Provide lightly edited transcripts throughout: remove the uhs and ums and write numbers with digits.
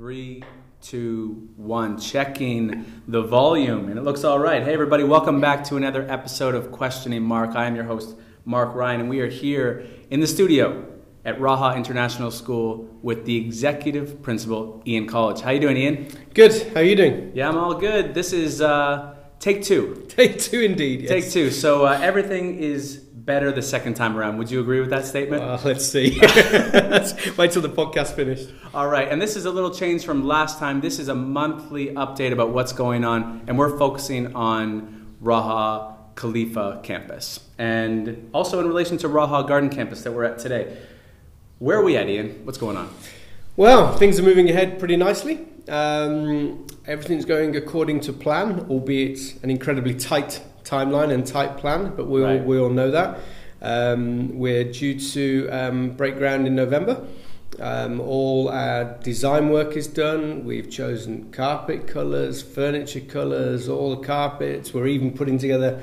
3, 2, 1, checking the volume, and it looks all right. Hey everybody, welcome back to another episode of Questioning Mark. I am your host, Mark Ryan, and we are here in the studio at Raha International School with the executive principal, Ian College. How you doing, Ian? Good, how are you doing? Yeah, I'm all good. This is take two. Take two indeed, yes. Take two, so everything is better the second time around. Would you agree with that statement? Let's see. Wait till the podcast finished. All right, and this is a little change from last time. This is a monthly update about what's going on, and we're focusing on Raha Khalifa campus, and also in relation to Raha Garden campus that we're at today. Where are we at, Ian? What's going on? Well, things are moving ahead pretty nicely. Everything's going according to plan, albeit an incredibly tight timeline and tight plan, but we all know that. We're due to break ground in November. All our design work is done. We've chosen carpet colours, furniture colours, all the carpets. We're even putting together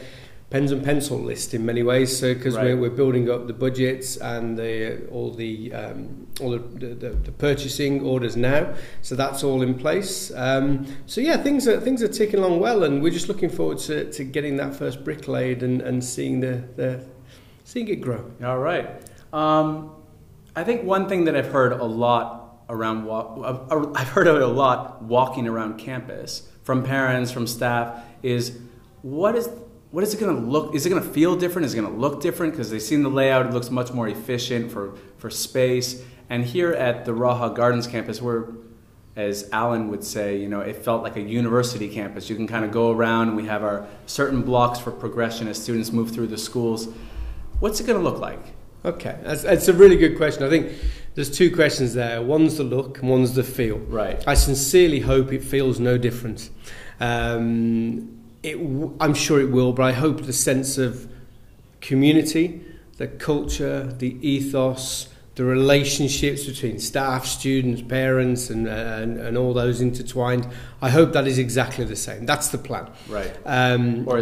pens and pencil list in many ways, so because we're building up the budgets and all the purchasing orders now, so that's all in place. So yeah, things are ticking along well, and we're just looking forward to getting that first brick laid and seeing seeing it grow. All right, I think one thing that I've heard a lot walking around campus from parents, from staff, is what is it going to look? Is it going to feel different? Is it going to look different? Because they've seen the layout. It looks much more efficient for space. And here at the Raha Gardens campus, where, as Alan would say, it felt like a university campus. You can kind of go around. We have our certain blocks for progression as students move through the schools. What's it going to look like? Okay, that's a really good question. I think there's two questions there. One's the look and one's the feel. Right. I sincerely hope it feels no different. I'm sure it will, but I hope the sense of community, the culture, the ethos, the relationships between staff, students, parents, and all those intertwined, I hope that is exactly the same. That's the plan. Right. Or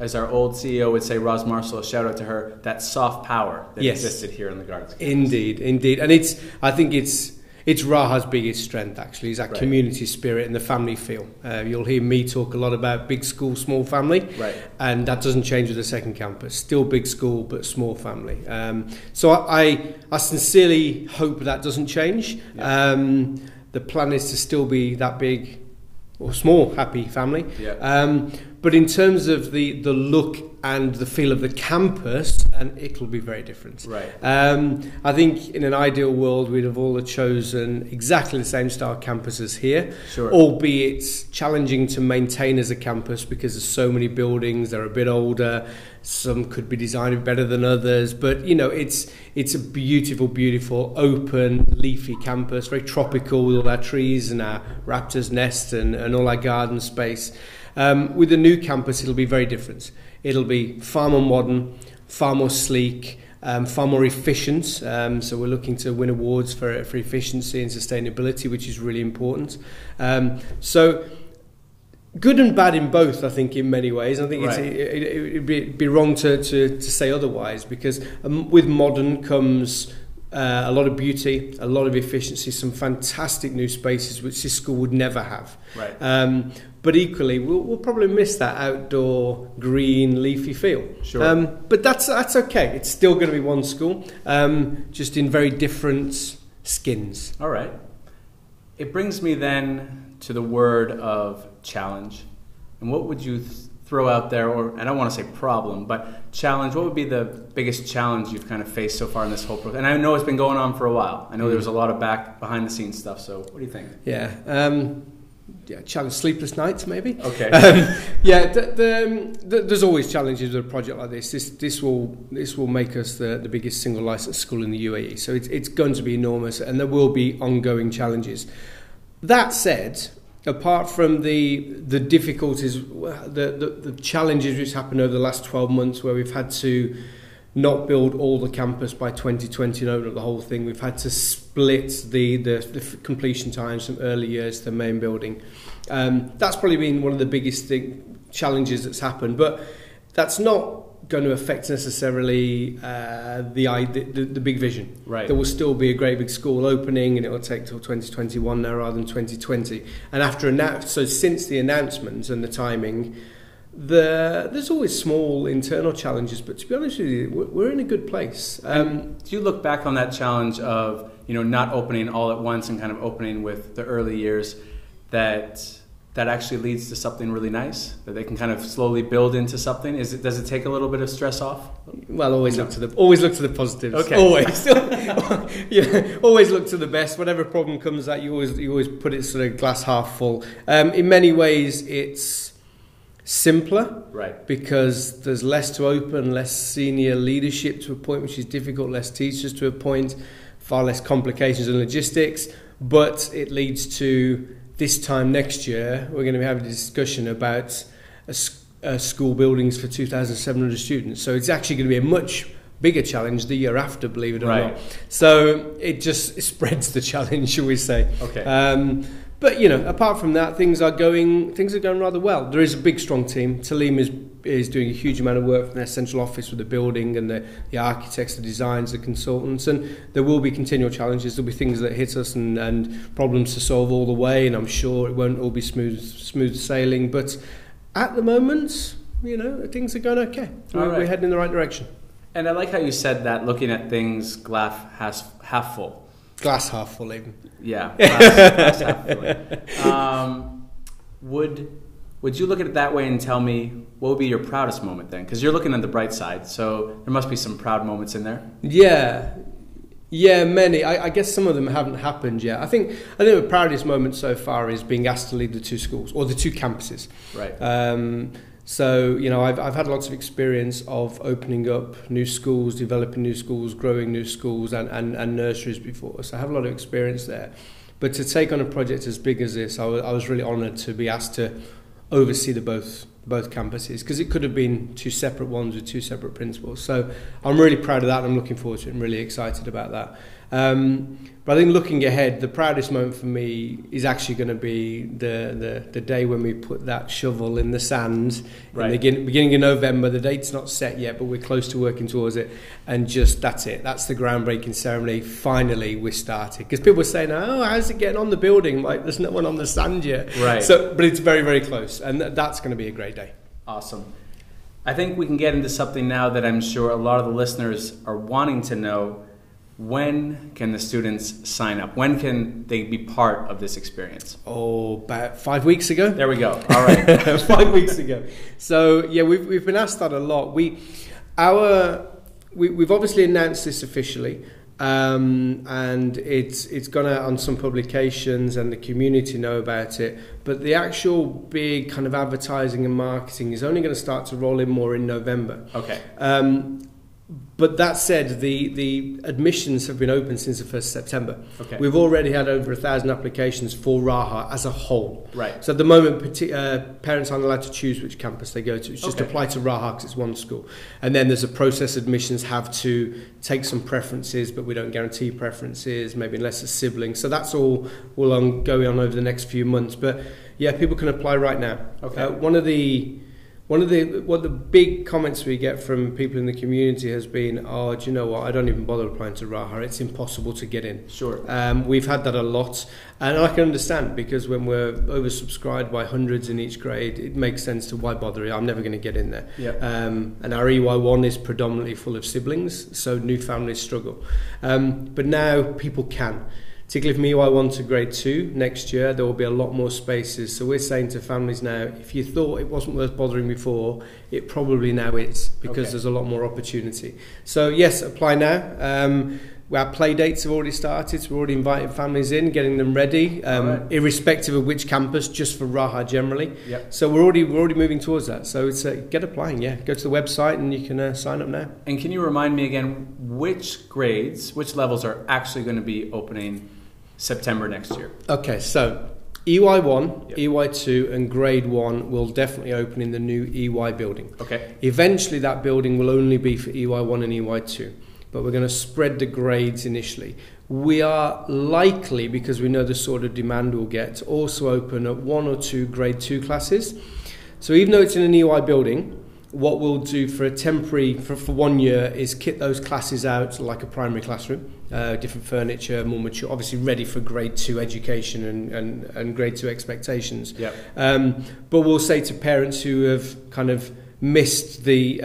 as our old CEO would say, Roz Marshall, shout out to her, that soft power that existed here in the Gardens. Indeed, indeed. And I think it's Raha's biggest strength, actually, is that community spirit and the family feel. You'll hear me talk a lot about big school, small family, and that doesn't change with the second campus. Still big school, but small family. So I sincerely hope that doesn't change. Yeah. The plan is to still be that big or small, happy family. Yeah. But in terms of the look and the feel of the campus, and it'll be very different. Right. I think in an ideal world, we'd have all chosen exactly the same style campus as here, albeit challenging to maintain as a campus because there's so many buildings, they're a bit older, some could be designed better than others, but it's a beautiful, beautiful, open, leafy campus, very tropical with all our trees and our raptor's nest and all our garden space. With the new campus, it'll be very different. It'll be far more modern, far more sleek, far more efficient. So we're looking to win awards for efficiency and sustainability, which is really important. So good and bad in both, I think, in many ways. I think it'd be wrong to say otherwise, because with modern comes a lot of beauty, a lot of efficiency, some fantastic new spaces which this school would never have. Right. But equally, we'll probably miss that outdoor, green, leafy feel. Sure. But that's okay. It's still going to be one school, just in very different skins. All right. It brings me then to the word of challenge. And what would you throw out there, or I don't want to say problem, but challenge? What would be the biggest challenge you've kind of faced so far in this whole process? And I know it's been going on for a while. I know there was a lot of behind-the-scenes stuff. So what do you think? Yeah. Challenge, sleepless nights maybe. Okay. There's always challenges with a project like this. This will make us the biggest single licensed school in the UAE. So it's going to be enormous, and there will be ongoing challenges. That said, apart from the difficulties, the challenges which happened over the last 12 months, where we've had to not build all the campus by 2020 and open up the whole thing. We've had to split the completion times from early years to the main building. That's probably been one of the biggest challenges that's happened, but that's not going to affect necessarily the big vision. Right. There will still be a great big school opening, and it will take till 2021 now rather than 2020. And since the announcement and the timing, there's always small internal challenges. But to be honest with you, we're in a good place. Do you look back on that challenge of not opening all at once and kind of opening with the early years that actually leads to something really nice that they can kind of slowly build into something? Does it take a little bit of stress off? Well, always look to the positives. Okay. Always, yeah, always look to the best. Whatever problem comes at you, you always put it sort of glass half full. In many ways, it's simpler, right? Because there's less to open, less senior leadership to appoint, which is difficult. Less teachers to appoint, far less complications and logistics. But it leads to this time next year, we're going to be having a discussion about school buildings for 2,700 students. So it's actually going to be a much bigger challenge the year after, believe it or not. So it just spreads the challenge, shall we say. Okay. But, apart from that, things are going rather well. There is a big, strong team. Taaleem is doing a huge amount of work from their central office with the building and the architects, the designs, the consultants, and there will be continual challenges. There'll be things that hit us and problems to solve all the way, and I'm sure it won't all be smooth sailing. But at the moment, things are going okay. We're heading in the right direction. And I like how you said that, looking at things half full. Glass half full, even. Yeah, glass half full. Would you look at it that way and tell me what would be your proudest moment then? Because you're looking at the bright side, so there must be some proud moments in there. Yeah, many. I guess some of them haven't happened yet. I think the proudest moment so far is being asked to lead the two schools or the two campuses. Right. So, I've had lots of experience of opening up new schools, developing new schools, growing new schools and nurseries before. So I have a lot of experience there. But to take on a project as big as this, I was really honoured to be asked to oversee the both campuses, because it could have been two separate ones with two separate principals. So I'm really proud of that, and I'm looking forward to it and really excited about that. But I think looking ahead, the proudest moment for me is actually going to be the day when we put that shovel in the sand in the beginning of November. The date's not set yet, but we're close to working towards it. And that's it. That's the groundbreaking ceremony. Finally, we're starting. Because people are saying, how's it getting on the building? Like, there's no one on the sand yet. Right. So, but it's very, very close. And that's going to be a great day. Awesome. I think we can get into something now that I'm sure a lot of the listeners are wanting to know. When can the students sign up? When can they be part of this experience? Oh, about 5 weeks ago. There we go. All right. 5 weeks ago. So, yeah, we've been asked that a lot. We've obviously announced this officially, and it's gone out on some publications and the community know about it. But the actual big kind of advertising and marketing is only going to start to roll in more in November. Okay. But that said, the admissions have been open since the 1st of September. Okay. We've already had over 1,000 applications for Raha as a whole. Right. So at the moment, parents aren't allowed to choose which campus they go to. It's just apply to Raha because it's one school. And then there's a process. Admissions have to take some preferences, but we don't guarantee preferences, maybe unless a sibling. So that's all will going on over the next few months. But yeah, people can apply right now. Okay. One of the big comments we get from people in the community has been, do you know what, I don't even bother applying to Raha, it's impossible to get in. Sure. We've had that a lot, and I can understand, because when we're oversubscribed by hundreds in each grade, it makes sense to why bother, I'm never going to get in there. Yep. And our EY1 is predominantly full of siblings, so new families struggle. But now people can. Particularly from EY1 to grade 2 next year, there will be a lot more spaces. So we're saying to families now, if you thought it wasn't worth bothering before, it probably now is, because there's a lot more opportunity. So yes, apply now. Our play dates have already started, so we're already inviting families in, getting them ready, irrespective of which campus, just for Raha generally. Yep. So we're already moving towards that. So it's get applying, yeah. Go to the website and you can sign up now. And can you remind me again, which levels are actually going to be opening September next year? Okay, so EY1, EY2 and grade 1 will definitely open in the new EY building. Okay. Eventually that building will only be for EY1 and EY2. But we're going to spread the grades initially. We are likely, because we know the sort of demand we'll get, to also open up one or two grade 2 classes. So even though it's in an EY building, what we'll do for a temporary, for 1 year, is kit those classes out like a primary classroom, different furniture, more mature, obviously ready for grade 2 education and grade 2 expectations. Yep. But we'll say to parents who have kind of missed the,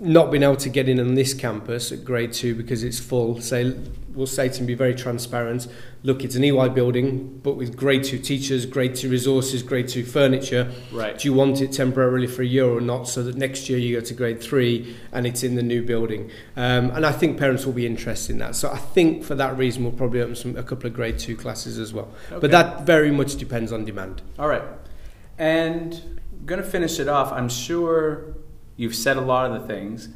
not been able to get in on this campus at grade 2 because it's full, say, we'll say to them, be very transparent, look, it's an EY building, but with grade 2 teachers, grade 2 resources, grade 2 furniture. Right. Do you want it temporarily for a year or not, so that next year you go to grade 3 and it's in the new building? And I think parents will be interested in that. So I think for that reason, we'll probably open a couple of grade 2 classes as well. Okay. But that very much depends on demand. All right. And I'm going to finish it off. I'm sure you've said a lot of the things,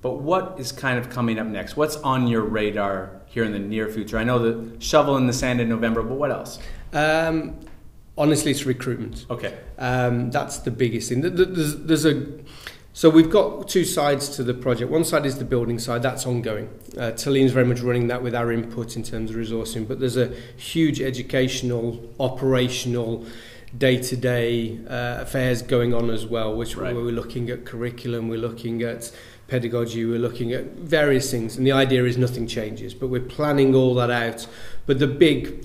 but what is kind of coming up next? What's on your radar here in the near future? I know the shovel in the sand in November, but what else? Honestly, it's recruitment. Okay. That's the biggest thing. So we've got two sides to the project. One side is the building side, that's ongoing. Taaleem's very much running that with our input in terms of resourcing, but there's a huge educational, operational, day-to-day affairs going on as well, which right. We're looking at curriculum, we're looking at pedagogy, we're looking at various things, and the idea is nothing changes, but we're planning all that out. But the big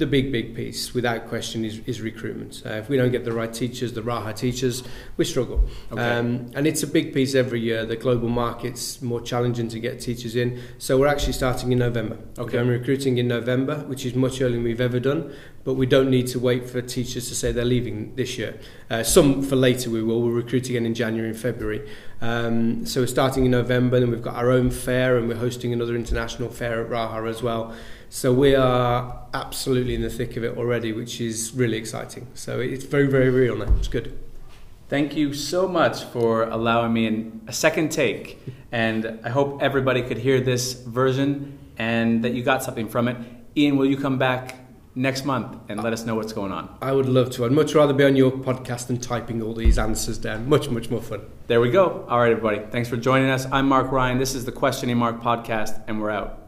piece, without question, is recruitment. If we don't get the right teachers, the Raha teachers, we struggle. Okay. And it's a big piece every year. The global market's more challenging to get teachers in, so we're actually starting in November. Okay. I'm recruiting in November, which is much earlier than we've ever done, but we don't need to wait for teachers to say they're leaving this year. Some for later we will. We'll recruit again in January and February. So we're starting in November, and we've got our own fair, and we're hosting another international fair at Raha as well. So we are absolutely in the thick of it already, which is really exciting. So it's very, very real now. It's good. Thank you so much for allowing me a second take. And I hope everybody could hear this version and that you got something from it. Ian, will you come back next month and let us know what's going on? I would love to. I'd much rather be on your podcast than typing all these answers down. Much, much more fun. There we go. All right, everybody. Thanks for joining us. I'm Mark Ryan. This is the Questioning Mark podcast, and we're out.